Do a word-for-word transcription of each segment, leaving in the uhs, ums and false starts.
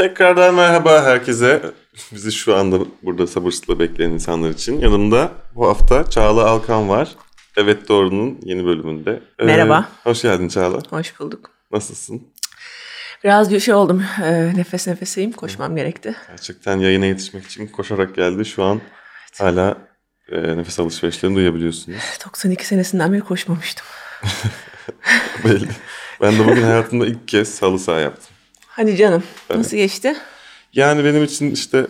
Tekrardan merhaba herkese. Bizi şu anda burada sabırsızla bekleyen insanlar için. Yanımda bu hafta Çağla Alkan var. Evet Doğru'nun yeni bölümünde. Merhaba. Ee, hoş geldin Çağla. Hoş bulduk. Nasılsın? Biraz bir şey oldum. Ee, nefes nefeseyim. Koşmam gerekti. Gerçekten yayına yetişmek için koşarak geldi. Şu an evet. Hala e, nefes alışverişlerini duyabiliyorsunuz. doksan iki senesinden beri koşmamıştım. Belli. Ben de bugün hayatımda ilk kez halı saha yaptım. Hadi canım. Evet. Nasıl geçti? Yani benim için işte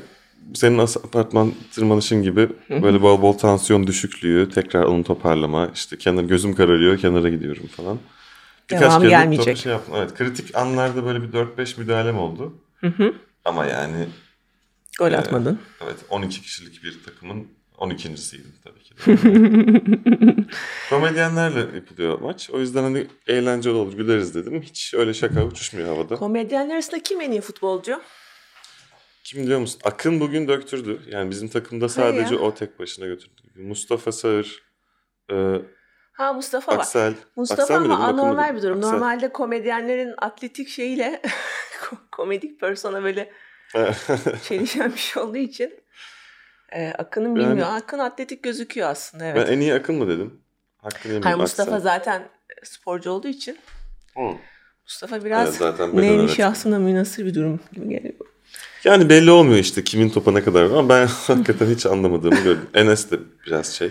senin apartman tırmanışın gibi böyle bol bol tansiyon düşüklüğü, tekrar onu toparlama, işte kenar gözüm kararıyor, kenara gidiyorum falan. Devamı gelmeyecek. Şey yaptım. Evet, kritik anlarda böyle bir dört beş müdahalem oldu. Hı hı. Ama yani... Gol e, atmadın. Evet, on iki kişilik bir takımın on ikincisiydim tabii ki. Komedyenlerle yapılıyor maç. O yüzden hani eğlenceli olur, güleriz dedim. Hiç öyle şaka uçuşmuyor havada. Komedyenler arasında kim en iyi futbolcu? Kim biliyor musun? Akın bugün döktürdü. Yani bizim takımda sadece o tek başına götürdü. Mustafa Sağır, e, Ha Mustafa Aksel. Var. Mustafa Aksel ama anormal bir durum. Aksel. Normalde komedyenlerin atletik şeyiyle komedik persona böyle çelişen bir şey olduğu için e, Akın'ın bilmiyor. Yani, Akın atletik gözüküyor aslında. Evet. Ben en iyi Akın mı dedim? Hakkını yemin. Hayır Mustafa Aksel. Zaten sporcu olduğu için. Hı. Mustafa biraz evet, neymiş aslında münasır bir durum gibi geliyor. Yani belli olmuyor işte kimin topa ne kadar var ama ben hakikaten hiç anlamadığımı gördüm. Enes de biraz şey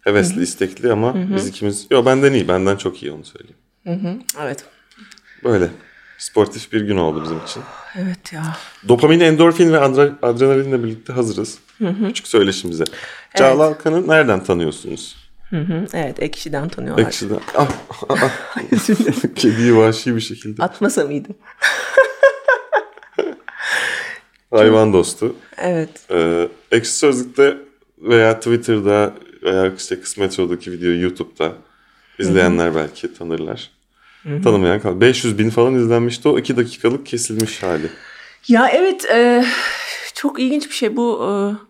hevesli, hı-hı, istekli ama hı-hı, biz ikimiz... Yo benden iyi, benden çok iyi onu söyleyeyim. Hı-hı. Evet. Böyle sportif bir gün oldu bizim için. Evet ya. Dopamin, endorfin ve adra- adrenalinle birlikte hazırız. Hı-hı. Küçük söyleşimize. Evet. Çağla Alkan'ı nereden tanıyorsunuz? Hı-hı. Evet, Ekşi'den tanıyorlar. Ekşi'den. Ah, ah, ah. Kediyi vahşi bir şekilde. Atmasa mıydım? Hayvan dostu. Evet. Ee, Ekşi Sözlük'te veya Twitter'da veya işte Kısmet Show'daki videoyu YouTube'da izleyenler, hı-hı, belki tanırlar. Hı-hı. Tanımayan kaldı. beş yüz bin falan izlenmişti o iki dakikalık kesilmiş hali. Ya evet, e, çok ilginç bir şey bu. E,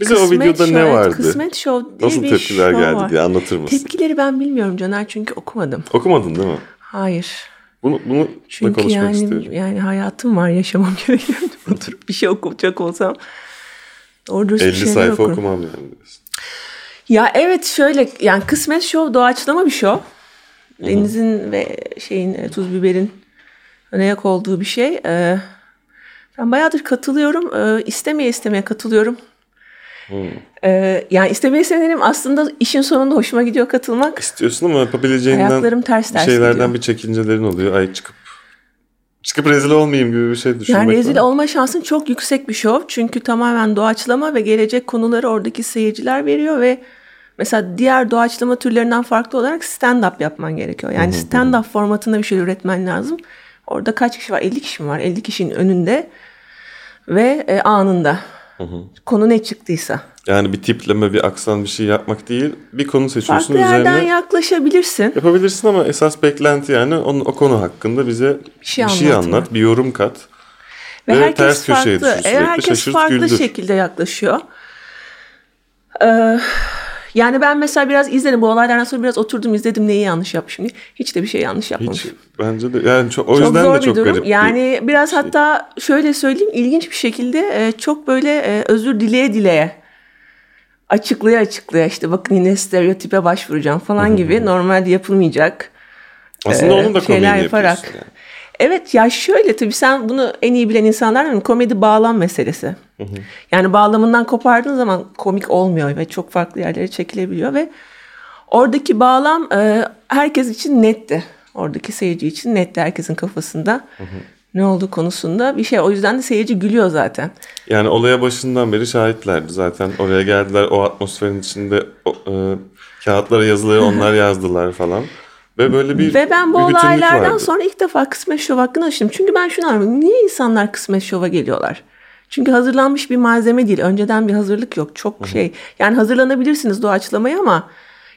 Bize o videoda show, ne vardı? Evet, Kısmet Show diye nasıl bir tepkiler show geldi var diye anlatır mısın? Tepkileri ben bilmiyorum Caner çünkü okumadım. Okumadın değil mi? Hayır. Bunu, bunu çünkü da konuşmak yani, istiyorum. Çünkü yani hayatım var, yaşamam gerekiyor. Oturup bir şey okuyacak olsam doğru dürüst bir şeyler sayfa okurum. Okumam yani diyorsun. Ya evet şöyle yani Kısmet Show doğaçlama bir show. Hı-hı. Deniz'in ve şeyin tuz biberin öne yak olduğu bir şey. Ee, ben bayağıdır katılıyorum. Ee, istemeye istemeye katılıyorum. Ee, yani istemeye istemeyeyim aslında işin sonunda hoşuma gidiyor katılmak. İstiyorsun ama yapabileceğinden ters ters şeylerden gidiyor. Bir çekincelerin oluyor. Ay çıkıp çıkıp rezil olmayayım gibi bir şey düşünmek. Yani rezil var. Olma şansın çok yüksek bir şov. Çünkü tamamen doğaçlama ve gelecek konuları oradaki seyirciler veriyor ve mesela diğer doğaçlama türlerinden farklı olarak stand-up yapman gerekiyor. Yani stand-up formatında bir şey üretmen lazım. Orada kaç kişi var? elli kişi mi var? elli kişinin önünde ve e, anında. Hı hı. Konu ne çıktıysa. Yani bir tipleme, bir aksan, bir şey yapmak değil. Bir konu seçiyorsun üzerine. Farklı yerden yaklaşabilirsin. Yapabilirsin ama esas beklenti yani onun, o konu hakkında bize bir şey, bir şey anlat, bir yorum kat. Ve, ve ters farklı köşeye düşür sürekli. E, herkes şaşırt, farklı güldür şekilde yaklaşıyor. Ee, yani ben mesela biraz izledim. Bu olaylardan sonra biraz oturdum izledim neyi yanlış yapmışım diye. Hiç de bir şey yanlış yapmamışım. Hiç, bence de. Yani çok, o çok yüzden de çok durum. Garip. Yani bir biraz şey. Hatta şöyle söyleyeyim ilginç bir şekilde çok böyle özür dileye dileye açıklaya açıklaya işte bakın yine stereotipe başvuracağım falan, hı-hı, gibi normalde yapılmayacak aslında e, onun da şeyler yaparak. Yani. Evet ya şöyle tabii sen bunu en iyi bilen insanlar değil mi? Komedi bağlam meselesi. Hı hı. Yani bağlamından kopardığın zaman komik olmuyor ve çok farklı yerlere çekilebiliyor ve oradaki bağlam e, herkes için netti. Oradaki seyirci için netti herkesin kafasında. Hı hı. Ne olduğu konusunda bir şey. O yüzden de seyirci gülüyor zaten. Yani olaya başından beri şahitlerdi zaten. Oraya geldiler o atmosferin içinde o, e, kağıtlara yazıları onlar yazdılar falan. Ve böyle bir Ve ben bu olaylardan vardı. Sonra ilk defa Kısmet Show hakkında düşündüm. Çünkü ben şunu anlıyorum. Niye insanlar Kısmet Show'a geliyorlar? Çünkü hazırlanmış bir malzeme değil. Önceden bir hazırlık yok. Çok, hı-hı, şey. Yani hazırlanabilirsiniz doğaçlamaya ama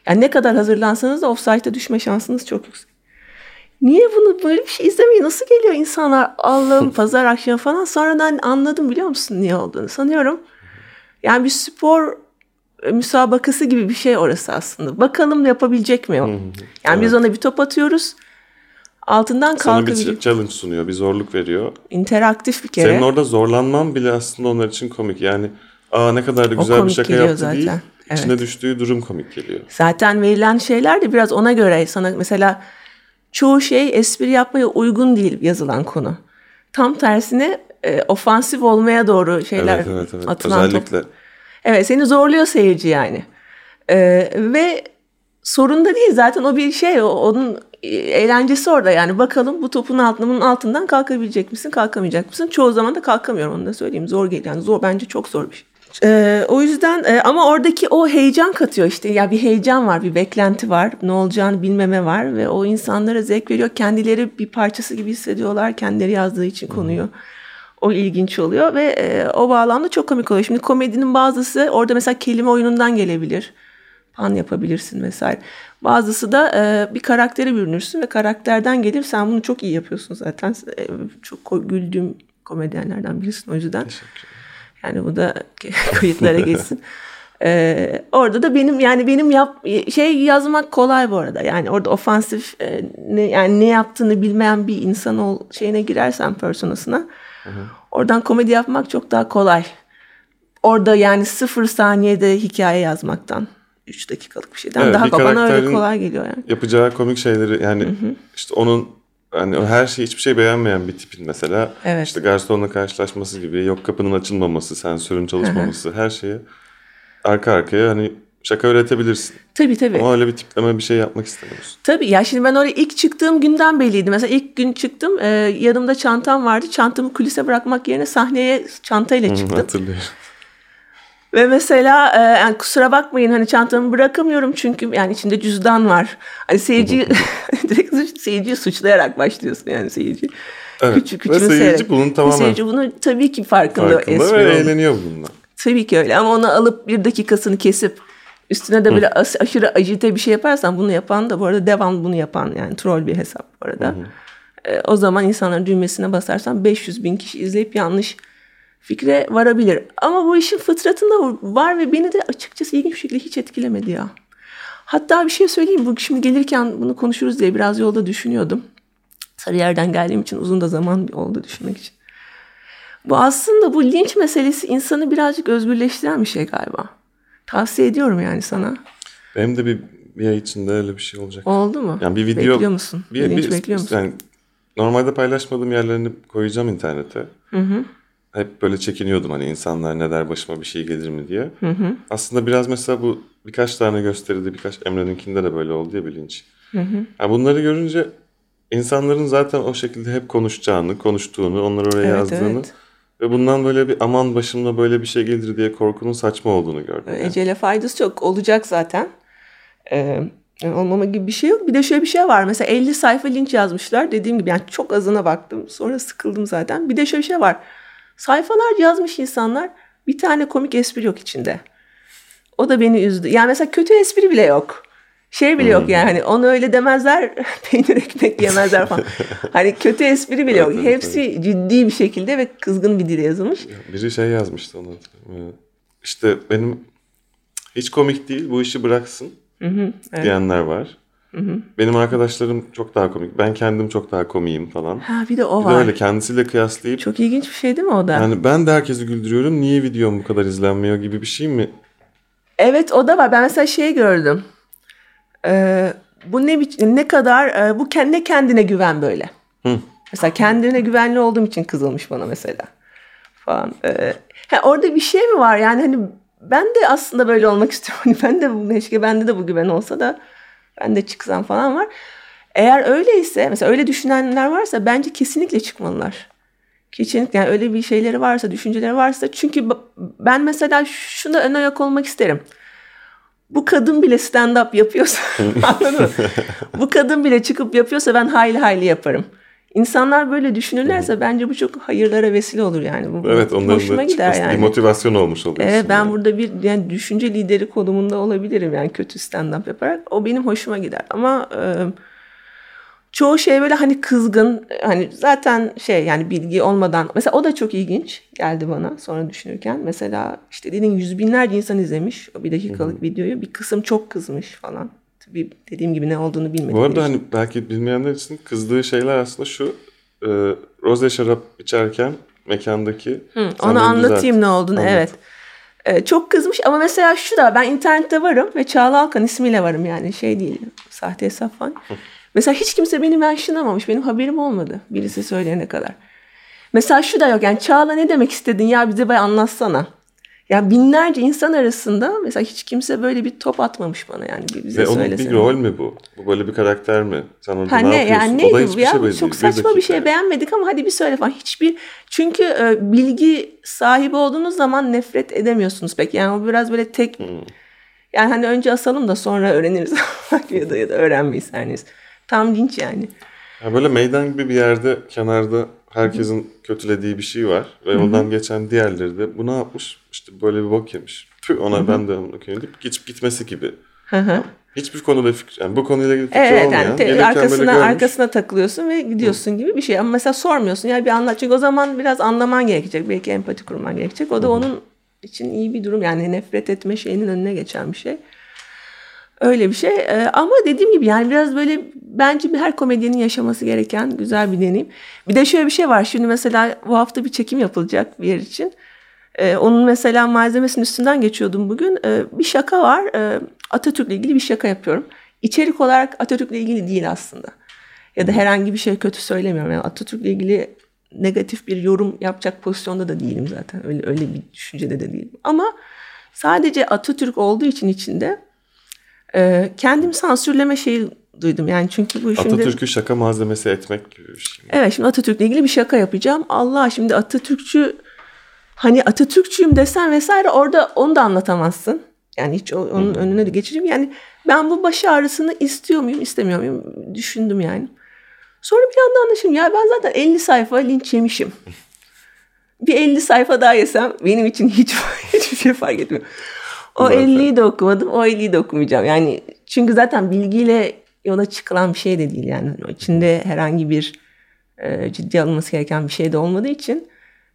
yani ne kadar hazırlansanız da ofsayta düşme şansınız çok yüksek. Niye bunu böyle bir şey izlemeye nasıl geliyor insanlar? Allah'ım pazar akşamı falan. Sonradan anladım biliyor musun niye olduğunu sanıyorum. Yani bir spor müsabakası gibi bir şey orası aslında. Bakalım yapabilecek mi o? Yani evet. Biz ona bir top atıyoruz. altından kalkabilir. Sana bir challenge sunuyor, bir zorluk veriyor. İnteraktif bir kere. Senin orada zorlanman bile aslında onlar için komik. Yani aa ne kadar da güzel bir şaka yaptı zaten. Değil. Evet. İçine düştüğü durum komik geliyor. Zaten verilen şeyler de biraz ona göre. Sana mesela çoğu şey espri yapmaya uygun değil yazılan konu. Tam tersine e, ofansif olmaya doğru şeyler evet, evet, evet. atılan özellikle. Top. Evet, seni zorluyor seyirci yani. E, ve sorun da değil zaten o bir şey. O, onun eğlencesi orada yani. Bakalım bu topun altından, bunun altından kalkabilecek misin, kalkamayacak mısın? Çoğu zaman da kalkamıyorum, onu da söyleyeyim. Zor geliyor yani. Zor, bence çok zor bir şey. Ee, o yüzden e, ama oradaki o heyecan katıyor işte. Ya bir heyecan var, bir beklenti var. Ne olacağını bilmeme var ve o insanlara zevk veriyor. Kendileri bir parçası gibi hissediyorlar. Kendileri yazdığı için konuyu. O ilginç oluyor ve e, o bağlamda çok komik oluyor. Şimdi komedinin bazısı orada mesela kelime oyunundan gelebilir. Pan yapabilirsin vesaire. Bazısı da e, bir karaktere bürünürsün ve karakterden gelir. Sen bunu çok iyi yapıyorsun zaten. E, çok güldüğüm komedyenlerden birisin o yüzden. Teşekkür. Yani bu da kayıtlara geçsin. Ee, orada da benim yani benim yap şey yazmak kolay bu arada. Yani orada ofansif e, ne, yani ne yaptığını bilmeyen bir insan ol şeyine girersen personasına. Hı hı. Oradan komedi yapmak çok daha kolay. Orada yani sıfır saniyede hikaye yazmaktan üç dakikalık bir şeyden evet, daha bir bana öyle kolay geliyor yani. Yapacağı komik şeyleri yani hı hı. işte onun yani her şeyi, hiçbir şey beğenmeyen bir tipin mesela. Evet. İşte garsonla karşılaşması gibi, yok kapının açılmaması, sensörün çalışmaması, her şeye arka arkaya hani şaka öğretebilirsin. Tabii tabii. Ama öyle bir tipleme bir şey yapmak istemiyorsun. Tabii ya şimdi ben oraya ilk çıktığım günden belliydi. Mesela ilk gün çıktım, e, yanımda çantam vardı. Çantamı kulise bırakmak yerine sahneye çantayla çıktım. Hı, hatırlıyorum. Ve mesela e, yani kusura bakmayın hani çantamı bırakamıyorum çünkü yani içinde cüzdan var. Hani seyirci direkt seyirciyi suçlayarak başlıyorsun yani seyirci. Evet. Küçük küçük seyirci seyret. Bunun tamamen. Seyirci bunun tabii ki farkında. Farkında ve eğleniyor bununla. Tabii ki öyle ama onu alıp bir dakikasını kesip üstüne de böyle as- aşırı acite bir şey yaparsan bunu yapan da bu arada devam bunu yapan yani troll bir hesap bu arada. E, o zaman insanların düğmesine basarsan beş yüz bin kişi izleyip yanlış fikre varabilir. Ama bu işin fıtratında var ve beni de açıkçası ilginç bir şekilde hiç etkilemedi ya. Hatta bir şey söyleyeyim. Bu şimdi gelirken bunu konuşuruz diye biraz yolda düşünüyordum. Sarıyer'den geldiğim için uzun da zaman oldu düşünmek için. Bu aslında bu linç meselesi insanı birazcık özgürleştiren bir şey galiba. Tavsiye ediyorum yani sana. Benim de bir, bir ay içinde öyle bir şey olacak. Oldu mu? Yani bir video bekliyor musun? Bir, bir, bir bekliyor musun? Yani normalde paylaşmadığım yerlerini koyacağım internete. Hı hı. Hep böyle çekiniyordum hani insanlar ne der başıma bir şey gelir mi diye. Hı hı. Aslında biraz mesela bu birkaç tane gösteride birkaç Emre'ninkinde de böyle oldu ya bilinç. Hı hı. Yani bunları görünce insanların zaten o şekilde hep konuşacağını, konuştuğunu, onları oraya evet, yazdığını evet. ve bundan böyle bir aman başımda böyle bir şey gelir diye korkunun saçma olduğunu gördüm. Yani. Ecele faydası çok olacak zaten. Ee, yani olmama gibi bir şey yok. Bir de şöyle bir şey var. Mesela elli sayfa linç yazmışlar. Dediğim gibi yani çok azına baktım. Sonra sıkıldım zaten. Bir de şöyle bir şey var. Sayfalarca yazmış insanlar bir tane komik espri yok içinde. O da beni üzdü. Yani mesela kötü espri bile yok. Şey bile hmm. yok yani hani onu öyle demezler peynir ekmek yemezler falan. Hani kötü espri bile yok. Hepsi ciddi bir şekilde ve kızgın bir dile yazılmış. Biri şey yazmıştı onu hatırlıyorum. İşte benim hiç komik değil bu işi bıraksın Hı-hı, evet. diyenler var. Hı-hı. Benim arkadaşlarım çok daha komik. Ben kendim çok daha komiyim falan. Ha bir de o bir var. Bir de öyle kendisiyle kıyaslayıp. Çok ilginç bir şey değil mi o da? Yani ben de herkesi güldürüyorum. Niye videom bu kadar izlenmiyor gibi bir şey mi? Evet o da var. Ben mesela şey gördüm. Ee, bu ne ne kadar bu kendi kendine güven böyle. Hı. Mesela kendine güvenli olduğum için kızılmış bana mesela. Falan. Ee, he, orada bir şey mi var? Yani hani ben de aslında böyle olmak istiyorum. Ben de keşke bende de bu güven olsa da. Ben de çıksam falan var. Eğer öyleyse mesela öyle düşünenler varsa bence kesinlikle çıkmalılar. Kesinlikle yani öyle bir şeyleri varsa, düşünceleri varsa. Çünkü ben mesela şuna ön ayak olmak isterim. Bu kadın bile stand-up yapıyorsa anladın mı? Bu kadın bile çıkıp yapıyorsa ben hayli hayli yaparım. İnsanlar böyle düşünürlerse bence bu çok hayırlara vesile olur yani. Bu evet onların da gider yani. Bir motivasyon olmuş oluyor. Evet ben yani. Burada bir yani düşünce lideri konumunda olabilirim yani kötü stand-up yaparak. O benim hoşuma gider ama e, çoğu şey böyle hani kızgın hani zaten şey yani bilgi olmadan. Mesela o da çok ilginç geldi bana sonra düşünürken. Mesela işte dediğin yüz binlerce insan izlemiş o bir dakikalık Hı-hı. videoyu bir kısım çok kızmış falan. tabii dediğim gibi ne olduğunu bilmediğim. Bu arada hani belki bilmeyenler için kızdığı şeyler aslında şu. E, roze şarap içerken mekandaki... Hı, onu anlatayım ne olduğunu. Anlat. Evet. E, çok kızmış ama mesela şu da, ben internette varım ve Çağla Alkan ismiyle varım yani, şey değil, sahte hesap falan. Hı. Mesela hiç kimse beni mentionlamamış. Benim haberim olmadı birisi söyleyene kadar. Mesela şu da yok yani, Çağla ne demek istedin ya, bize bay anlatsana. Yani binlerce insan arasında mesela hiç kimse böyle bir top atmamış bana yani, bize ve söylesene. Ve onun bir rol mü bu? Bu böyle bir karakter mi? Sen orada ha, ne, ne yapıyorsun? Yani o da hiçbir ya, şey benziyor. Çok saçma bir, bir şey, beğenmedik ama hadi bir söyle falan. Hiçbir, çünkü e, bilgi sahibi olduğunuz zaman nefret edemiyorsunuz pek. Yani o biraz böyle tek... Hmm. Yani hani önce asalım da sonra öğreniriz. ya, da, ya da öğrenmeyiz heriniz. Tam linç yani. yani. Böyle meydan gibi bir yerde, kenarda herkesin Hı. kötülediği bir şey var. Ve Hı-hı. ondan geçen diğerleri de bu ne yapmış? İşte böyle bir bok yemiş. Püh, ona Hı-hı. ben de onu bakayım deyip geçip gitmesi gibi. Hı-hı. Hiçbir konuda fikri, yani bu konuyla ilgili fikri evet, olmayan. Evet yani arkasına, arkasına takılıyorsun ve gidiyorsun Hı. gibi bir şey. Ama mesela sormuyorsun ya, bir anlatacak. O zaman biraz anlaman gerekecek. Belki empati kurman gerekecek. O da Hı-hı. onun için iyi bir durum. Yani nefret etme şeyinin önüne geçen bir şey. Öyle bir şey ee, ama dediğim gibi yani biraz böyle bence bir her komedyenin yaşaması gereken güzel bir deneyim. Bir de şöyle bir şey var, şimdi mesela bu hafta bir çekim yapılacak bir yer için. Ee, onun mesela malzemesinin üstünden geçiyordum bugün. Ee, bir şaka var, ee, Atatürk'le ilgili bir şaka yapıyorum. İçerik olarak Atatürk'le ilgili değil aslında. Ya da herhangi bir şey kötü söylemiyorum. Yani Atatürk'le ilgili negatif bir yorum yapacak pozisyonda da değilim zaten. Öyle, öyle bir düşüncede de değilim. Ama sadece Atatürk olduğu için içinde... Kendimi sansürleme şeyi duydum yani, çünkü bu işimde... Atatürk'ü şaka malzemesi etmek gibi bir şey. Evet, şimdi Atatürk'le ilgili bir şaka yapacağım. Allah, şimdi Atatürkçü, hani Atatürkçüyüm desen vesaire, orada onu da anlatamazsın. Yani hiç onun Hı-hı. önüne de geçeceğim. Yani ben bu baş ağrısını istiyor muyum, istemiyor muyum düşündüm yani. Sonra bir anda anlaştım ya, ben zaten elli sayfa linç yemişim. Bir elli sayfa daha yesem benim için hiç hiçbir şey fark etmiyor. O elliyi de okumadım, o elliyi de okumayacağım. Yani çünkü zaten bilgiyle yola çıkılan bir şey de değil yani. İçinde herhangi bir e, ciddiye alınması gereken bir şey de olmadığı için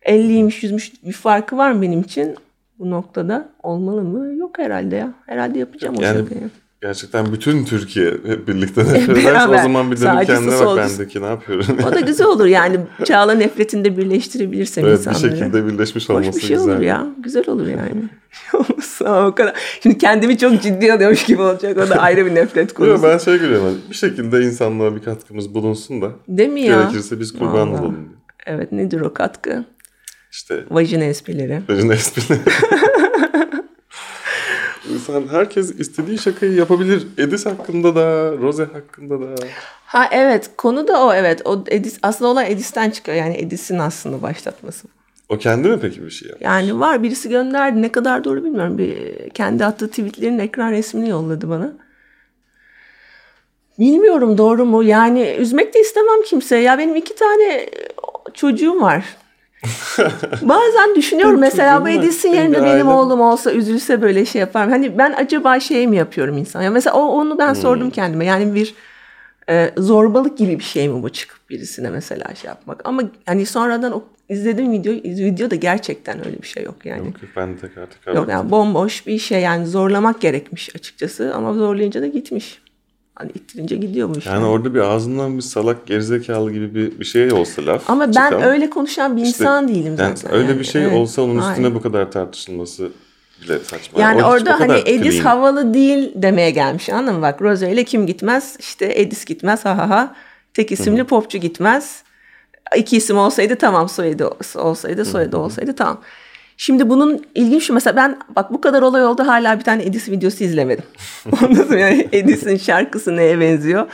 elliymiş, yüzmüş bir farkı var mı benim için? Bu noktada olmalı mı? Yok herhalde ya. Herhalde yapacağım yani, o şakayı. Gerçekten bütün Türkiye hep birlikte nefret ederse o zaman bir dönüp kendine bak, bendeki ne yapıyorum? O da güzel olur yani. Çağla nefretinde birleştirebilirsem evet, insanları. Evet, bir şekilde birleşmiş olması güzel. Hoş bir şey güzel. Olur ya. Güzel olur yani. Olmasa o kadar. Şimdi kendimi çok ciddi alıyormuş gibi olacak. O da ayrı bir nefret konusu. Ben şey görüyorum. Bir şekilde insanlığa bir katkımız bulunsun da. Değil mi ya? Gerekirse biz kurban Vallahi. Olalım. Evet, nedir o katkı? İşte. Vajina esprileri. Vajina esprileri. İnsan, herkes istediği şakayı yapabilir. Edis hakkında da, Rose hakkında da. Ha evet, konu da o, evet. O Edis, aslında olay Edis'ten çıkıyor. Yani Edis'in aslında başlatması. O kendi mi peki bir şey yapmış? Yani var, birisi gönderdi. Ne kadar doğru bilmiyorum. Bir, kendi attığı tweetlerin ekran resmini yolladı bana. Bilmiyorum doğru mu? Yani üzmek de istemem kimseye. Ya benim iki tane çocuğum var. Bazen düşünüyorum mesela bu Edis'in yerinde benim ailem. Oğlum olsa üzülse böyle şey yaparım. Hani ben acaba şey mi yapıyorum insan? Ya mesela onu ben hmm. sordum kendime. Yani bir e, zorbalık gibi bir şey mi bu, çıkıp birisine mesela şey yapmak? Ama hani sonradan o, izlediğim video videoda gerçekten öyle bir şey yok yani. Yok ben tekrar tekrar. Yok yani bomboş bir şey yani, zorlamak gerekmiş açıkçası ama zorlayınca da gitmiş. Hani ittirince gidiyormuş. Yani, yani orada bir ağzından bir salak gerizekalı gibi bir, bir şey olsa laf. Ama ben çıkan, öyle konuşan bir insan işte, değilim zaten. Yani öyle yani. Bir şey evet. olsa onun üstüne Aynen. bu kadar tartışılması bile saçma. Yani o orada hani Edis clean. Havalı değil demeye gelmiş, anladın mı? Bak Rose ile kim gitmez? İşte Edis gitmez, ha ha ha. Tek isimli Hı-hı. popçu gitmez. İki isim olsaydı tamam, soyadı olsaydı soyadı Hı-hı. olsaydı tamam. Şimdi bunun ilginç şu mesela, ben bak bu kadar olay oldu, hala bir tane Edis videosu izlemedim. Anladın mı? Yani Edis'in şarkısı neye benziyor?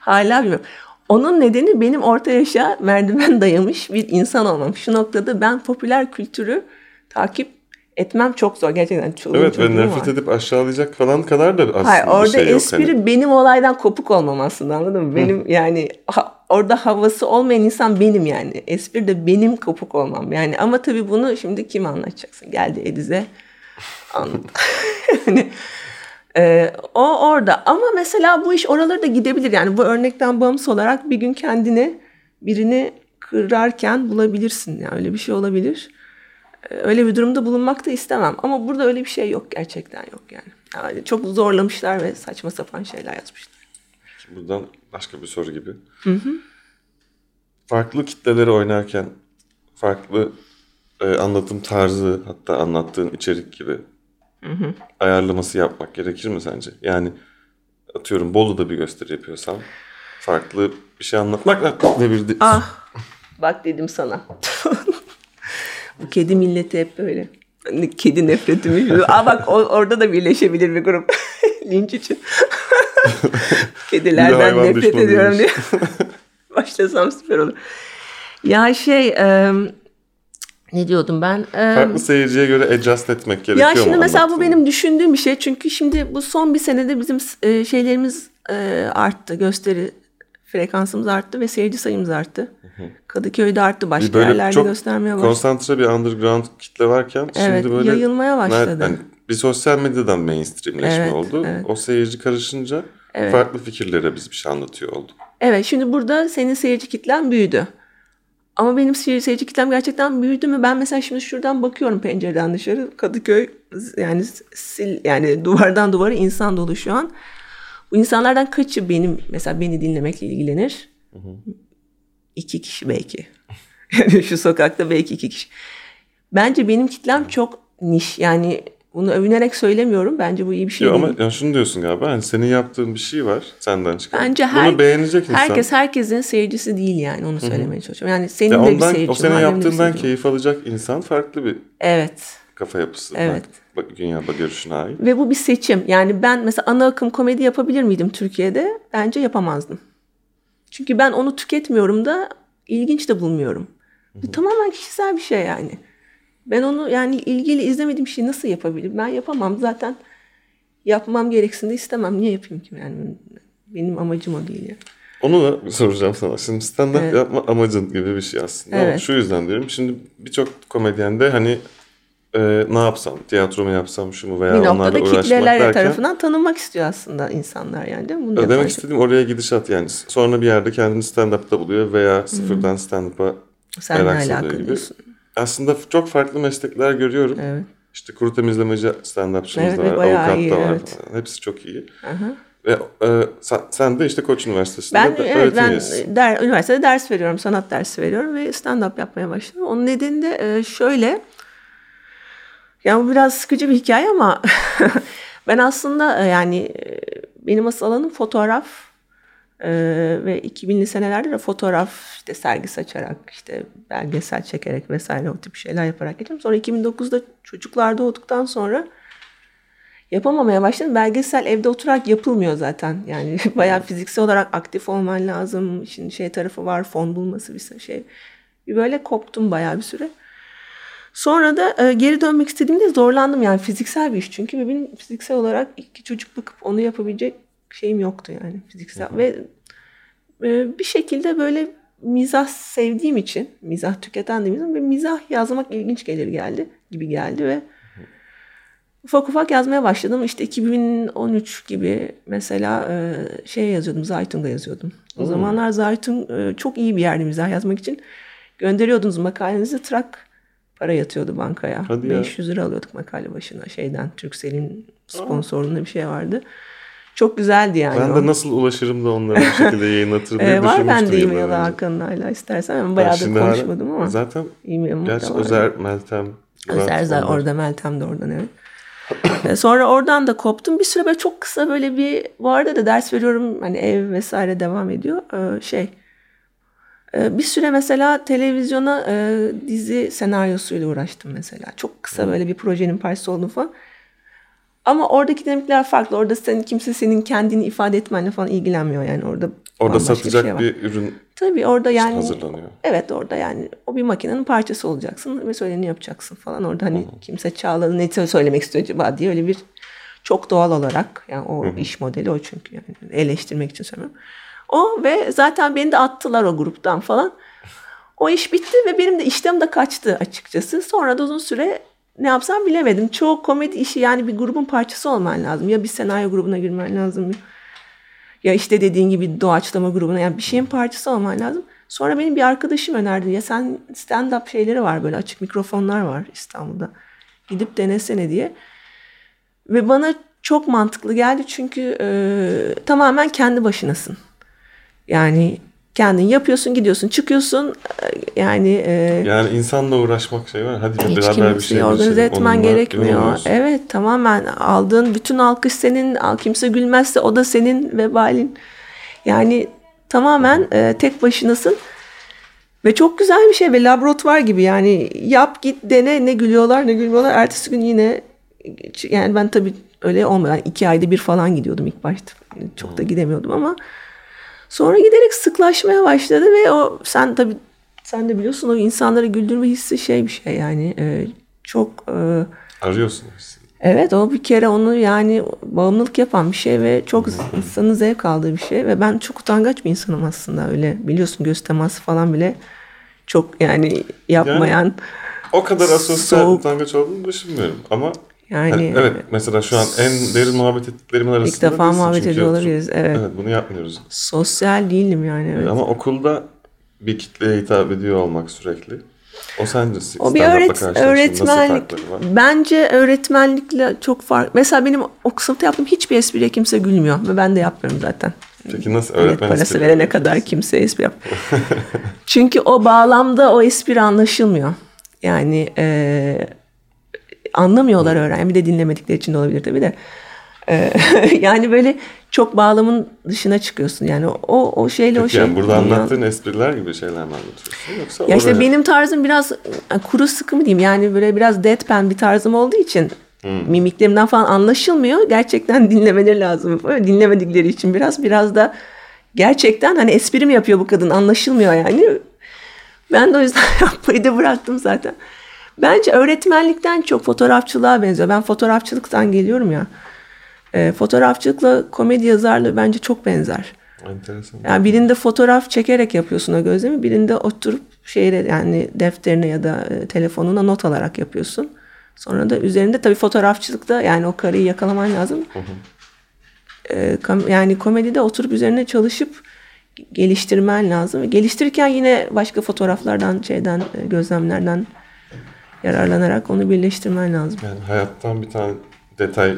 Hala bilmiyorum. Onun nedeni benim orta yaşa merdiven dayamış bir insan olmam. Şu noktada ben popüler kültürü takip etmem çok zor gerçekten. Çolun, evet ve nefret var. Edip aşağılayacak falan kadar da aslında Hayır, orada şey espri hani. Benim olaydan kopuk olmam aslında, anladın mı? Benim yani ha, orada havası olmayan insan benim yani. Espri de benim, kopuk olmam yani. Ama tabii bunu şimdi kim anlatacaksın? Geldi Ediz'e anlat. yani, e, o orada ama mesela bu iş oralara da gidebilir. Yani bu örnekten bağımsız olarak bir gün kendini birini kırarken bulabilirsin. Yani öyle bir şey olabilir. Öyle bir durumda bulunmak da istemem. Ama burada öyle bir şey yok. Gerçekten yok yani. Yani çok zorlamışlar ve saçma sapan şeyler yazmışlar. Şimdi buradan başka bir soru gibi. Hı hı. Farklı kitleleri oynarken farklı e, anlatım tarzı, hatta anlattığın içerik gibi hı hı. ayarlaması yapmak gerekir mi sence? Yani atıyorum Bolu'da bir gösteri yapıyorsam farklı bir şey anlatmakla katlayabildi. Ah, bak dedim sana. Bu kedi milleti hep böyle. Kedi nefretimi. Aa bak o, orada da birleşebilir bir grup. Linç için. Kedilerden nefret ediyorum diye. Başlasam süper olur. Ya şey... E, ne diyordum ben? E, Farklı seyirciye göre adjust etmek gerekiyor mu? Ya şimdi mesela bu benim düşündüğüm bir şey. Çünkü şimdi bu son bir senede bizim şeylerimiz arttı. Gösteri frekansımız arttı ve seyirci sayımız arttı. Kadıköy'de arttı. Başka yerlerde göstermeye başladı. Konsantre bir underground kitle varken evet, şimdi böyle yayılmaya başladı. Yani bir sosyal medyadan mainstreamleşme evet, oldu. Evet. O seyirci karışınca evet. farklı fikirlere biz bir şey anlatıyor olduk. Evet, şimdi burada senin seyirci kitlen büyüdü. Ama benim seyirci kitlem gerçekten büyüdü mü? Ben mesela şimdi şuradan bakıyorum pencereden dışarı. Kadıköy yani sil yani duvardan duvara insan dolu şu an. Bu insanlardan kaçı benim mesela beni dinlemekle ilgilenir? Hı hı. İki kişi belki. Yani şu sokakta belki iki kişi. Bence benim kitlem çok niş. Yani bunu övünerek söylemiyorum. Bence bu iyi bir şey Yo, değil. Ama yani şunu diyorsun galiba. Yani senin yaptığın bir şey var. Senden çıkan. Bence her, bunu beğenecek insan. Herkes herkesin seyircisi değil yani. Onu söylemeye Hı-hı. çalışıyorum. Yani senin ya de ondan, bir seyircin. O senin yaptığından keyif alacak insan farklı bir evet. kafa yapısı. Evet. Bak, dünyada görüşüne ait. Ve bu bir seçim. Yani ben mesela ana akım komedi yapabilir miydim Türkiye'de? Bence yapamazdım. Çünkü ben onu tüketmiyorum da ilginç de bulmuyorum. Bu tamamen kişisel bir şey yani. Ben onu yani ilgili izlemediğim şeyi nasıl yapabilirim? Ben yapamam. Zaten yapmam gereksin de istemem. Niye yapayım ki? Yani benim amacım o değil. Yani. Onu da soracağım sana. Şimdi stand-up evet. yapma amacın gibi bir şey aslında. Evet. Ama şu yüzden diyorum. Şimdi birçok komedyen de hani e, ne yapsam? Tiyatro mu yapsam? Şu mu? Veya onlarla uğraşmak derken. Bir noktada kitleler tarafından tanınmak istiyor aslında insanlar yani. Değil mi? Bunu demek istediğim oraya gidişat yani. Sonra bir yerde kendini stand-up'ta buluyor veya sıfırdan stand-up'a merak salıyor gibi. Diyorsun. Aslında çok farklı meslekler görüyorum. Evet. İşte kuru temizlemeci stand-upçımız evet, da var, avukat iyi, da var. Evet. Hepsi çok iyi. Aha. Ve e, sen, sen de işte Koç Üniversitesi'nde ben, de, evet, öğretim üyesisin. Ben der, üniversitede ders veriyorum, sanat dersi veriyorum ve stand-up yapmaya başladım. Onun nedeni de e, şöyle, yani bu biraz sıkıcı bir hikaye ama ben aslında e, yani benim asıl alanım fotoğraf e, ve iki binli senelerde de fotoğraf işte sergisi açarak işte belgesel çekerek vesaire o tip şeyler yaparak geçtim. Sonra iki bin dokuzda çocuklar doğduktan sonra yapamamaya başladım. Belgesel evde oturarak yapılmıyor zaten. Yani bayağı fiziksel olarak aktif olman lazım. Şimdi şey tarafı var, fon bulması bir şey. Bir böyle koptum bayağı bir süre. Sonra da e, geri dönmek istediğimde zorlandım. Yani fiziksel bir iş çünkü ve benim fiziksel olarak iki çocuk bakıp onu yapabilecek şeyim yoktu yani fiziksel. Hı-hı. Ve e, bir şekilde böyle mizah sevdiğim için, mizah tüketen de mizah ve mizah yazmak ilginç gelir geldi gibi geldi ve ufak ufak yazmaya başladım. İşte iki bin on üç gibi mesela şey yazıyordum, Zaytung'a yazıyordum. O hmm. zamanlar Zaytung çok iyi bir yerdi mizah yazmak için. Gönderiyordunuz makalenizi, trak para yatıyordu bankaya. Hadi beş yüz lira alıyorduk makale başına şeyden. Türksel'in sponsorluğunda bir şey vardı. Çok güzeldi yani. Ben de o. Nasıl ulaşırım da onları bir şekilde yayınlatırım diye ee, düşünmüştüm. Var bende e-mail Hakan'ın hala istersen. Ben bayağı ben da konuşmadım ama. Zaten gerçi Özer, Meltem. Özer zaten orada, Meltem de oradan evet. Sonra oradan da koptum. Bir süre böyle çok kısa böyle bir... Bu arada da ders veriyorum. Hani ev vesaire devam ediyor. Ee, şey. Ee, bir süre mesela televizyona e, dizi senaryosuyla uğraştım mesela. Çok kısa böyle bir projenin parçası oldum falan. Ama oradaki dinamikler farklı. Orada senin, kimse senin kendini ifade etmenle falan ilgilenmiyor yani. Orada orada satacak bir, şey bir ürün tabii orada yani hazırlanıyor. Evet orada yani o bir makinenin parçası olacaksın ve söyleni yapacaksın falan. Orada hani Hı-hı. kimse Çağla'nın ne söylemek istiyor acaba diye öyle bir çok doğal olarak. Yani o Hı-hı. iş modeli o çünkü yani eleştirmek için söylüyorum. O ve zaten beni de attılar o gruptan falan. O iş bitti ve benim de iştahım da kaçtı açıkçası. Sonra da uzun süre ne yapsam bilemedim. Çoğu komedi işi yani bir grubun parçası olman lazım. Ya bir senaryo grubuna girmen lazım. Ya işte dediğin gibi doğaçlama grubuna. Yani bir şeyin parçası olman lazım. Sonra benim bir arkadaşım önerdi. Ya sen stand-up şeyleri var böyle açık mikrofonlar var İstanbul'da. Gidip denesene diye. Ve bana çok mantıklı geldi. Çünkü e, tamamen kendi başınasın. Yani kendin yapıyorsun, gidiyorsun, çıkıyorsun. E, yani e, yani insanla uğraşmak şey var. Hadi hiç beraber bir şey organize etmen onunla gerekmiyor. Evet, tamamen aldığın bütün alkış senin. Kimse gülmezse o da senin vebalin. Yani tamamen e, tek başınasın. Ve çok güzel bir şey ve laboratuvar gibi, yani yap git dene, ne gülüyorlar ne gülmüyorlar. Ertesi gün yine, yani ben tabii öyle olmadan yani iki ayda bir falan gidiyordum ilk başta. Çok da gidemiyordum ama sonra giderek sıklaşmaya başladı ve o sen tabii sen de biliyorsun o insanları güldürme hissi şey bir şey yani e, çok... E, Arıyorsun hissi. Evet, o bir kere onu yani bağımlılık yapan bir şey ve çok insanın zevk aldığı bir şey ve ben çok utangaç bir insanım aslında, öyle biliyorsun, göz teması falan bile çok yani yapmayan. Yani, o kadar asosyal soğuk, utangaç olduğunu düşünmüyorum ama yani, yani evet, evet mesela şu an en derin muhabbet ettiklerim arasında ilk defa muhabbet ediyor olabiliriz. Evet. Evet, bunu yapmıyoruz. Sosyal değilim yani. Evet. Ama okulda bir kitleye hitap ediyor olmak sürekli. O sence o bir öğret, öğretmenlik. Bence öğretmenlikle çok farklı. Mesela benim o kısımda yaptığım hiçbir espriye kimse gülmüyor. Ve ben de yapmıyorum zaten. Peki nasıl öğretmen espri? Evet, parası verene kadar kimse espri yap. Çünkü o bağlamda o espri anlaşılmıyor. Yani e, anlamıyorlar öğrenci. Bir de dinlemedikleri için de olabilir tabii de. E, yani böyle çok bağlamın dışına çıkıyorsun. Yani o o şeyle peki o şey. Yani burada anlattığın espriler gibi şeyler mi anlatıyorsun? Yoksa ya işte benim tarzım biraz yani kuru sıkı mı diyeyim? Yani böyle biraz deadpan bir tarzım olduğu için hmm. mimiklerimden falan anlaşılmıyor. Gerçekten dinlemeleri lazım. Dinlemedikleri için biraz biraz da gerçekten hani espri mi yapıyor bu kadın? Anlaşılmıyor yani. Ben de o yüzden yapmayı da bıraktım zaten. Bence öğretmenlikten çok fotoğrafçılığa benziyor. Ben fotoğrafçılıktan geliyorum ya. E, fotoğrafçılıkla komedi yazarlığı bence çok benzer. Enteresan. Yani birinde fotoğraf çekerek yapıyorsun o gözlemi, birinde oturup şeyle yani defterine ya da e, telefonuna not alarak yapıyorsun. Sonra da üzerinde tabii fotoğrafçılıkta yani o kareyi yakalaman lazım. E, kam, yani komedide oturup üzerine çalışıp geliştirmen lazım. Geliştirirken yine başka fotoğraflardan, şeyden, e, gözlemlerden yararlanarak onu birleştirmen lazım. Yani hayattan bir tane detay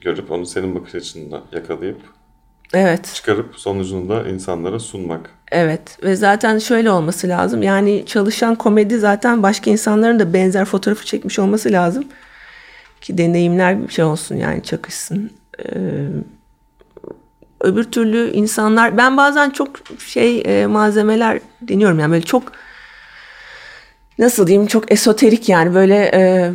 görüp onu senin bakış açınla yakalayıp evet. çıkarıp sonucunu da insanlara sunmak. Evet ve zaten şöyle olması lazım. Yani çalışan komedi zaten başka insanların da benzer fotoğrafı çekmiş olması lazım. Ki deneyimler bir şey olsun yani çakışsın. Ee, öbür türlü insanlar... Ben bazen çok şey e, malzemeler deniyorum. Yani böyle çok... Nasıl diyeyim? Çok esoterik yani böyle... E,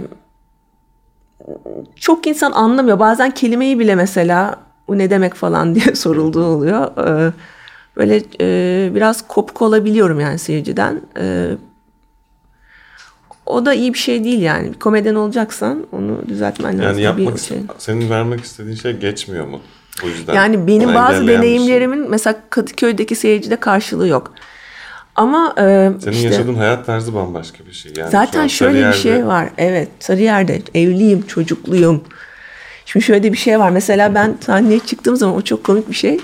çok insan anlamıyor. Bazen kelimeyi bile mesela bu ne demek falan diye sorulduğu oluyor. Böyle biraz kopuk olabiliyorum yani seyirciden. O da iyi bir şey değil yani. Komedyen olacaksan onu düzeltmen lazım. Yani yapmak şey. Senin vermek istediğin şey geçmiyor mu? O yüzden. Yani benim bazı deneyimlerimin şey. Mesela Kadıköy'deki seyircide karşılığı yok. Ama e, senin işte, yaşadığın hayat tarzı bambaşka bir şey. Yani zaten şöyle Sarıyer'de... bir şey var. Evet, Sarıyer'de evliyim, çocukluyum. Şimdi şöyle bir şey var. Mesela ben sahneye çıktığım zaman o çok komik bir şey.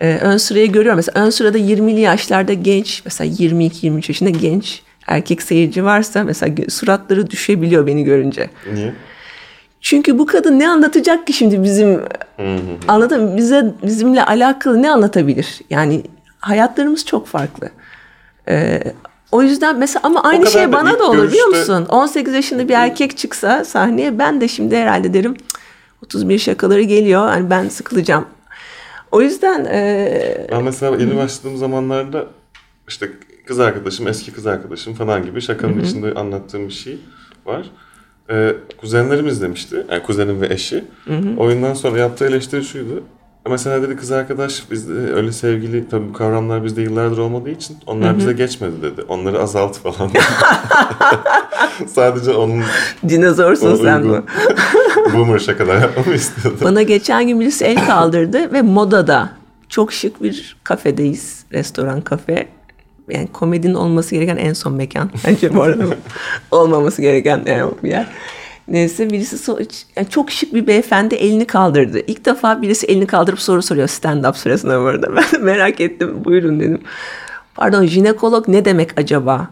E, ön sırayı görüyorum. Mesela ön sırada yirmili yaşlarda genç, mesela yirmi iki yirmi üç yaşında genç erkek seyirci varsa mesela suratları düşebiliyor beni görünce. Niye? Çünkü bu kadın ne anlatacak ki şimdi bizim anladın mı? Bize bizimle alakalı ne anlatabilir? Yani hayatlarımız çok farklı. Ee, o yüzden mesela ama aynı şey bana da olur görüşte... biliyor musun? on sekiz yaşında bir erkek çıksa sahneye ben de şimdi herhalde derim otuz bir şakaları geliyor. Hani ben sıkılacağım. O yüzden e... ben mesela yeni başladığım zamanlarda işte kız arkadaşım, eski kız arkadaşım falan gibi şakanın Hı-hı. içinde anlattığım bir şey var. Ee, kuzenlerim izlemişti. Yani kuzenim ve eşi. Hı-hı. Oyundan sonra yaptığı eleştiri şuydu. Mesela dedi kız arkadaş bizde öyle sevgili, tabii bu kavramlar bizde yıllardır olmadığı için onlar hı hı. bize geçmedi dedi. Onları azalt falan. Sadece onun... Dinozorsun sen bu. Boomer şakalar yapmamı istiyordu. Bana geçen gün birisi el kaldırdı ve modada çok şık bir kafedeyiz. Restoran, kafe. Yani komedinin olması gereken en son mekan. Bence bu arada olmaması gereken yani bir yer. Neyse birisi so- yani çok şık bir beyefendi elini kaldırdı. İlk defa birisi elini kaldırıp soru soruyor stand-up sırasında bu arada. Ben de merak ettim. Buyurun dedim. Pardon jinekolog ne demek acaba?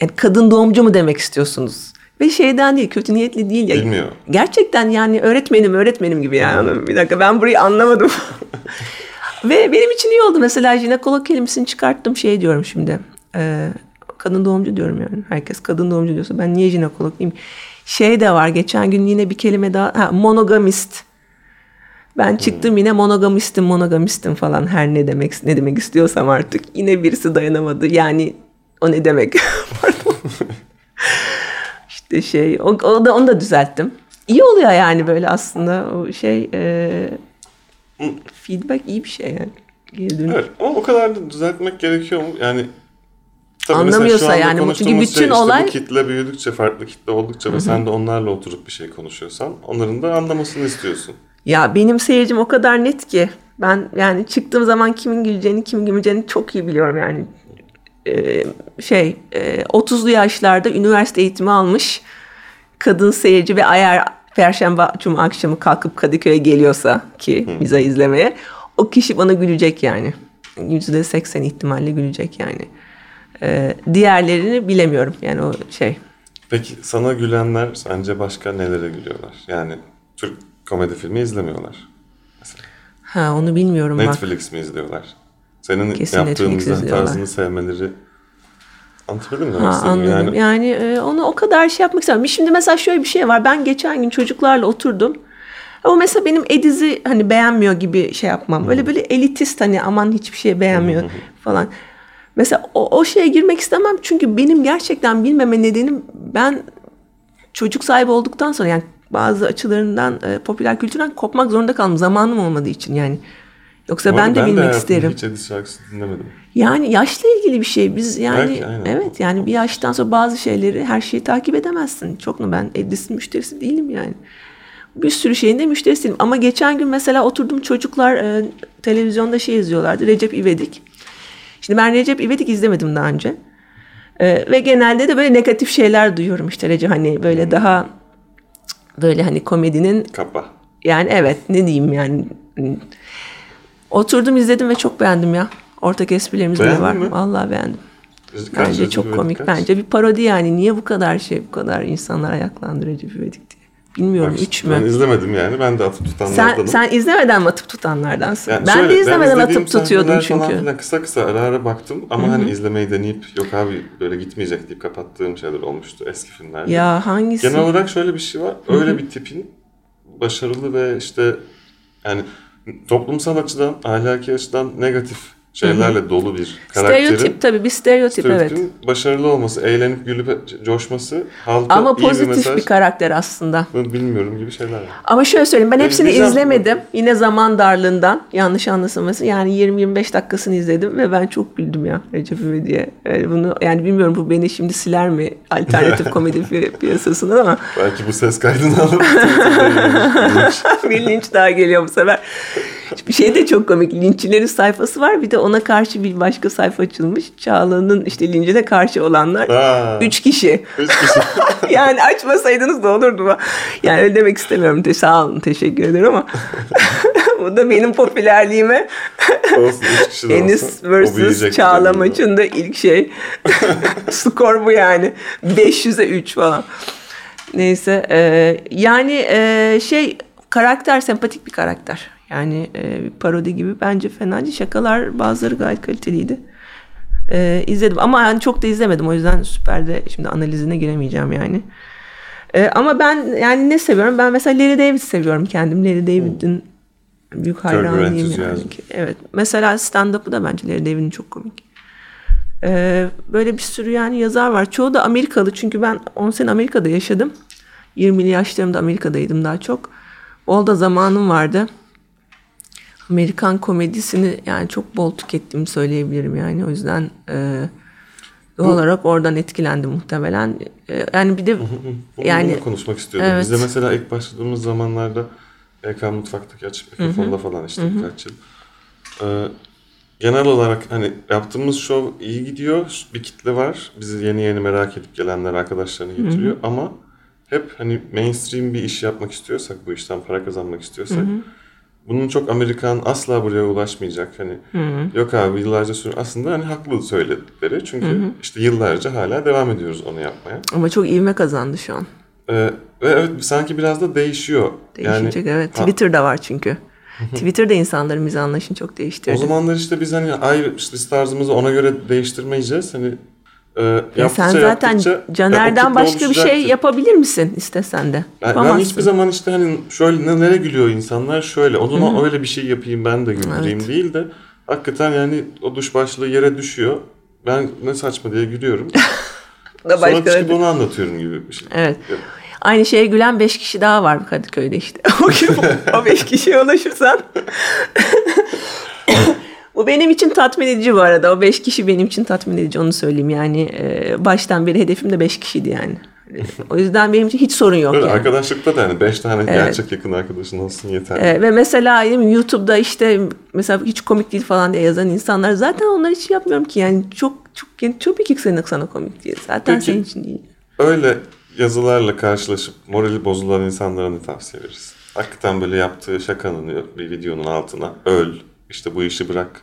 Yani kadın doğumcu mu demek istiyorsunuz? Ve şeyden değil, kötü niyetli değil. Ya. Bilmiyor. Gerçekten yani öğretmenim, öğretmenim gibi yani. Hmm. Bir dakika, ben burayı anlamadım. Ve benim için iyi oldu. Mesela jinekolog kelimesini çıkarttım, şey diyorum şimdi. Ee, kadın doğumcu diyorum yani. Herkes kadın doğumcu diyorsa ben niye jinekolog diyeyim? Şey de var, geçen gün yine bir kelime daha. Ha, monogamist. Ben çıktım yine monogamistim, monogamistim falan. Her ne demek ne demek istiyorsam artık. Yine birisi dayanamadı. Yani o ne demek? Pardon. İşte şey, o, o da, onu da düzelttim. İyi oluyor yani böyle aslında o şey... E, feedback iyi bir şey yani. Geri dönüş. Evet, ama o kadar da düzeltmek gerekiyor mu? Yani... Anlamıyorsa yani çünkü bütün şey, işte olay... Bu kitle büyüdükçe, farklı kitle oldukça Hı-hı. ve sen de onlarla oturup bir şey konuşuyorsan onların da anlamasını istiyorsun. Ya benim seyircim o kadar net ki ben yani çıktığım zaman kimin güleceğini, kimin gülmeyeceğini çok iyi biliyorum yani. Ee, şey e, otuzlu yaşlarda üniversite eğitimi almış kadın seyirci ve eğer Perşembe Cuma akşamı kalkıp Kadıköy'e geliyorsa ki Hı. bize izlemeye, o kişi bana gülecek yani. yüzde seksen ihtimalle gülecek yani. Ee, diğerlerini bilemiyorum yani o şey. Peki sana gülenler sence başka nelere gülüyorlar? Yani Türk komedi filmi izlemiyorlar mesela. Ha, onu bilmiyorum. Netflix bak. Mi izliyorlar? Senin kesin yaptığın mizah tarzını sevmeleri anlatabildim mi? Ha, anladım. Yani, yani e, onu o kadar şey yapmak istemiyorum. Şimdi mesela şöyle bir şey var. Ben geçen gün çocuklarla oturdum. Ama mesela benim Ediz'i hani beğenmiyor gibi şey yapmam. Öyle hmm. böyle elitist hani aman hiçbir şey beğenmiyor hmm. falan. Mesela o, o şeye girmek istemem. Çünkü benim gerçekten bilmeme nedenim ben çocuk sahibi olduktan sonra yani bazı açılarından e, popüler kültürden kopmak zorunda kaldım. Zamanım olmadığı için yani. Yoksa ben de, ben de bilmek de isterim. Hiç Edis şarkısı dinlemedim. Yani yaşla ilgili bir şey. Biz yani belki, evet yani bir yaştan sonra bazı şeyleri, her şeyi takip edemezsin. Çok mu ben Edis'in müşterisi değilim yani. Bir sürü şeyin de müşterisi değilim. Ama geçen gün mesela oturdum çocuklar e, televizyonda şey izliyorlardı. Recep İvedik. Şimdi ben Recep İvedik izlemedim daha önce. E, ve genelde de böyle negatif şeyler duyuyorum işte Recep hani böyle hmm. daha böyle hani komedinin kapa. Yani evet ne diyeyim yani. Oturdum izledim ve çok beğendim ya. Ortak esprilerimiz bile var. Mi? Vallahi beğendim. Kaç bence çok komik. Kaç? Bence bir parodi yani. Niye bu kadar şey, bu kadar insanlar ayaklandırıcı bir Recep İvedik diye. Bilmiyorum ben, üç mü? Ben izlemedim yani. Ben de atıp tutanlardanım. Sen, sen izlemeden mi atıp tutanlardansın? Yani ben şöyle, de izlemeden ben atıp tutuyordum çünkü. Kısa kısa ara ara baktım ama Hı-hı. hani izlemeyi deneyip yok abi böyle gitmeyecek deyip kapattığım şeyler olmuştu eski filmlerde. Ya hangisi? Genel olarak şöyle bir şey var. Öyle Hı-hı. bir tipin başarılı ve işte yani toplumsal açıdan, ahlaki açıdan negatif şeylerle Hı-hı. dolu bir karakterin. Stereotip tabii, bir stereotip evet. Başarılı olması, eğlenip gülüp coşması halka ama iyi bir mesaj. Ama pozitif bir karakter aslında. Bilmiyorum gibi şeyler. Ama şöyle söyleyeyim ben, ben hepsini izlemedim. Mı? Yine zaman darlığından yanlış anlaşılmasın. Yani yirmi yirmi beş dakikasını izledim ve ben çok güldüm ya Recep İvedik'e. Yani bunu yani bilmiyorum bu beni şimdi siler mi alternatif komedi piyasasından ama. Belki bu ses kaydını alıp. Bir linç daha geliyor bu sefer. Bir şey de çok komik. Linççilerin sayfası var. Bir de ona karşı bir başka sayfa açılmış. Çağla'nın işte linçine karşı olanlar. Aa, üç kişi. Üç kişi. Yani açmasaydınız da olurdu mu? Yani öyle demek istemiyorum. Te- sağ olun. Teşekkür ederim ama. Bu da benim popülerliğime. Olsun. Üç kişi de olsa. Enis versus Çağla maçında ilk şey. Skor bu yani. beş yüze üç falan. Neyse. E, yani e, şey karakter sempatik bir karakter. Yani e, parodi gibi bence fena değil. Şakalar bazıları gayet kaliteliydi. E, izledim ama yani çok da izlemedim. O yüzden Süper'de şimdi analizine giremeyeceğim yani. E, ama ben yani ne seviyorum? Ben mesela Larry David seviyorum kendim. Larry David'in hmm. büyük hayranıyım. Yani. Evet. Mesela stand-up'ı da bence Larry David'in çok komik. E, böyle bir sürü yani yazar var. Çoğu da Amerikalı. Çünkü ben on sene Amerika'da yaşadım. yirmili yaşlarımda Amerika'daydım daha çok. Bol da zamanım vardı. Amerikan komedisini yani çok bol tükettiğimi söyleyebilirim yani. O yüzden e, doğal bu, olarak oradan etkilendim muhtemelen. E, yani bir de bunu yani konuşmak istiyordum. Evet. Biz de mesela ilk başladığımız zamanlarda E K Mutfak'taki açık mikrofonda falan işte Hı-hı. birkaç yıl. E, genel olarak hani yaptığımız show iyi gidiyor. Bir kitle var. Bizi yeni yeni merak edip gelenler arkadaşlarını getiriyor. Hı-hı. Ama hep hani mainstream bir iş yapmak istiyorsak, bu işten para kazanmak istiyorsak Hı-hı. bunun çok Amerikan asla buraya ulaşmayacak. Hani Hı-hı. yok abi yıllarca sürüyor. Aslında hani haklı söyledikleri. Çünkü Hı-hı. işte yıllarca hala devam ediyoruz onu yapmaya. Ama çok ivme kazandı şu an. Ee, ve evet sanki biraz da değişiyor. Değişecek yani, evet. Ha. Twitter'da var çünkü. Twitter'da insanların mizanlayışını çok değiştirdi. O zamanlar işte biz hani ayrı biz tarzımızı ona göre değiştirmeyeceğiz. Hani E, ya sen zaten Caner'den başka bir şey yapabilir misin istesen de? Yani ben hiçbir zaman işte hani şöyle nereye gülüyor insanlar şöyle o zaman Hı-hı. öyle bir şey yapayım ben de güldüreyim evet. değil de hakikaten yani o duş başlığı yere düşüyor. Ben ne saçma diye gülüyorum. Sonra çıkıp onu anlatıyorum gibi bir şey. Evet. Yani. Aynı şeye gülen beş kişi daha var Kadıköy'de işte. O beş kişiye ulaşırsan... Bu benim için tatmin edici bu arada. O beş kişi benim için tatmin edici. Onu söyleyeyim yani. E, baştan beri hedefim de beş kişiydi yani. O yüzden benim için hiç sorun yok. Öyle yani. Arkadaşlıkta da yani beş tane evet. gerçek yakın arkadaşın olsun yeter. E, ve mesela YouTube'da işte mesela hiç komik değil falan diye yazan insanlar zaten onlar hiç yapmıyorum ki yani çok çok yani tabii ki sana komik değil. Zaten peki, senin için değil. Öyle yazılarla karşılaşıp morali bozulan insanlara ne tavsiye veririz? Hakikaten böyle yaptığı şakanın bir videonun altına öl. İşte bu işi bırak.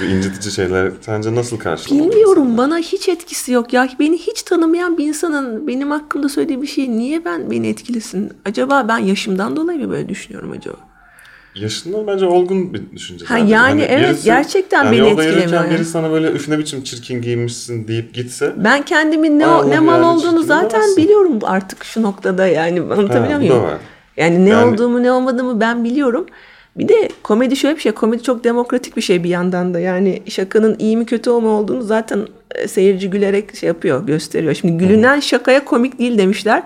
Bu incitici şeyler sence nasıl karşılanıyor? Bilmiyorum sana? Bana hiç etkisi yok. Ya beni hiç tanımayan bir insanın benim hakkımda söylediği bir şey niye ben beni etkilesin? Acaba ben yaşımdan dolayı mı böyle düşünüyorum acaba? Yaşından bence olgun bir düşünce. Ha, yani hani evet birisi, gerçekten yani beni etkilemiyor. Yani. Biri sana böyle üf ne biçim çirkin giymişsin deyip gitse. Ben kendimin ne, o, ne mal yani olduğunu zaten biliyorum artık şu noktada yani anlatabiliyor muyum? Yani ne yani, olduğumu ne olmadığımı ben biliyorum. Bir de komedi şöyle bir şey. Komedi çok demokratik bir şey bir yandan da. Yani şakanın iyi mi kötü mi olduğunu zaten seyirci gülerek şey yapıyor, gösteriyor. Şimdi gülünen şakaya komik değil demişler.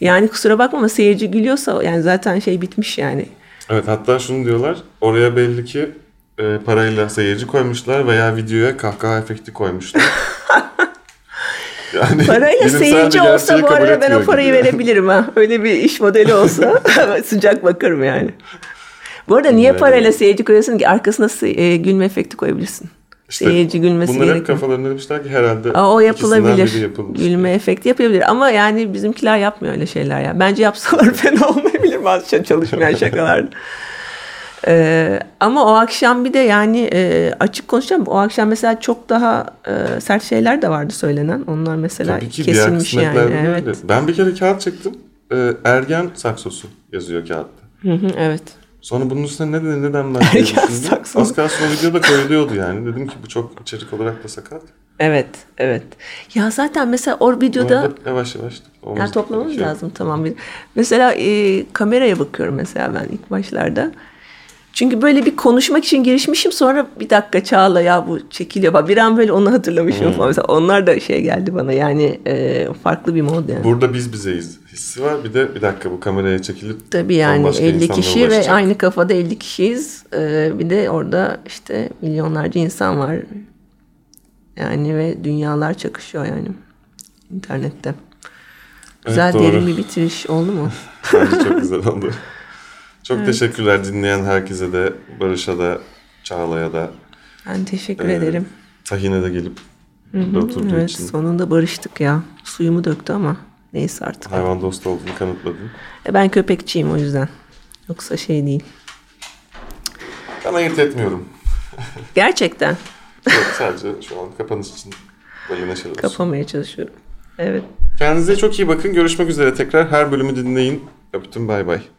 Yani kusura bakma ama seyirci gülüyorsa yani zaten şey bitmiş yani. Evet hatta şunu diyorlar. Oraya belli ki e, parayla seyirci koymuşlar veya videoya kahkaha efekti koymuşlar. Yani parayla seyirci olsa bu arada ben o parayı gibi. Verebilirim ha. Öyle bir iş modeli olsa sıcak bakarım yani. Bu arada niye parayla seyirci koyuyorsun ki? Arkasına se- gülme efekti koyabilirsin. İşte seyirci gülmesi gerekmiyor. Bunlar hep kafalarında demişler ki herhalde Aa, o yapılabilir. Gülme yani. Efekti yapılabilir. Ama yani bizimkiler yapmıyor öyle şeyler ya. Bence yapsalar fena olmayabilir bazı çalışmayan şakalarda. Ee, ama o akşam bir de yani e, açık konuşacağım. O akşam mesela çok daha e, sert şeyler de vardı söylenen. Onlar mesela ki, kesilmiş yani. Evet. Ben bir kere kağıt çektim. Ee, ergen saksosu yazıyor kağıtta. Hı hı, evet. Sonra bunun üstüne ne dedi, neden ben demiştim? Az kalsın o videoda koyuluyordu yani. Dedim ki bu çok içerik olarak da sakat. Evet, evet. Ya zaten mesela o videoda... Orada yavaş yavaş. Yani toplamamız şey. Lazım tamam. Mesela e, kameraya bakıyorum mesela ben ilk başlarda. Çünkü böyle bir konuşmak için girişmişim. Sonra bir dakika Çağla ya bu çekiliyor. Bir an böyle onu hatırlamışım. Hmm. Mesela onlar da şey geldi bana yani e, farklı bir mod yani. Burada biz bizeyiz hissi var. Bir de bir dakika bu kameraya çekilip. Tabii yani elli kişi ulaşacak. Ve aynı kafada elli kişiyiz. Ee, bir de orada işte milyonlarca insan var. Yani ve dünyalar çakışıyor yani internette. Güzel evet, derin bir bitiriş oldu mu? Bence çok güzel oldu. Çok evet. Teşekkürler dinleyen herkese de, Barış'a da, Çağla'ya da. Ben teşekkür e, ederim. Tahin'e de gelip Hı-hı, burada oturduğu evet, için. Evet sonunda barıştık ya. Suyumu döktü ama neyse artık. Hayvan dostu olduğunu kanıtladın. E, ben köpekçiyim o yüzden. Yoksa şey değil. Ben ayırt etmiyorum. Gerçekten. Yok sadece şu an kapanış için böyle neşeli olsun. Kapamaya çalışıyorum. Evet. Kendinize çok iyi bakın. Görüşmek üzere tekrar. Her bölümü dinleyin. Öptüm bay bay.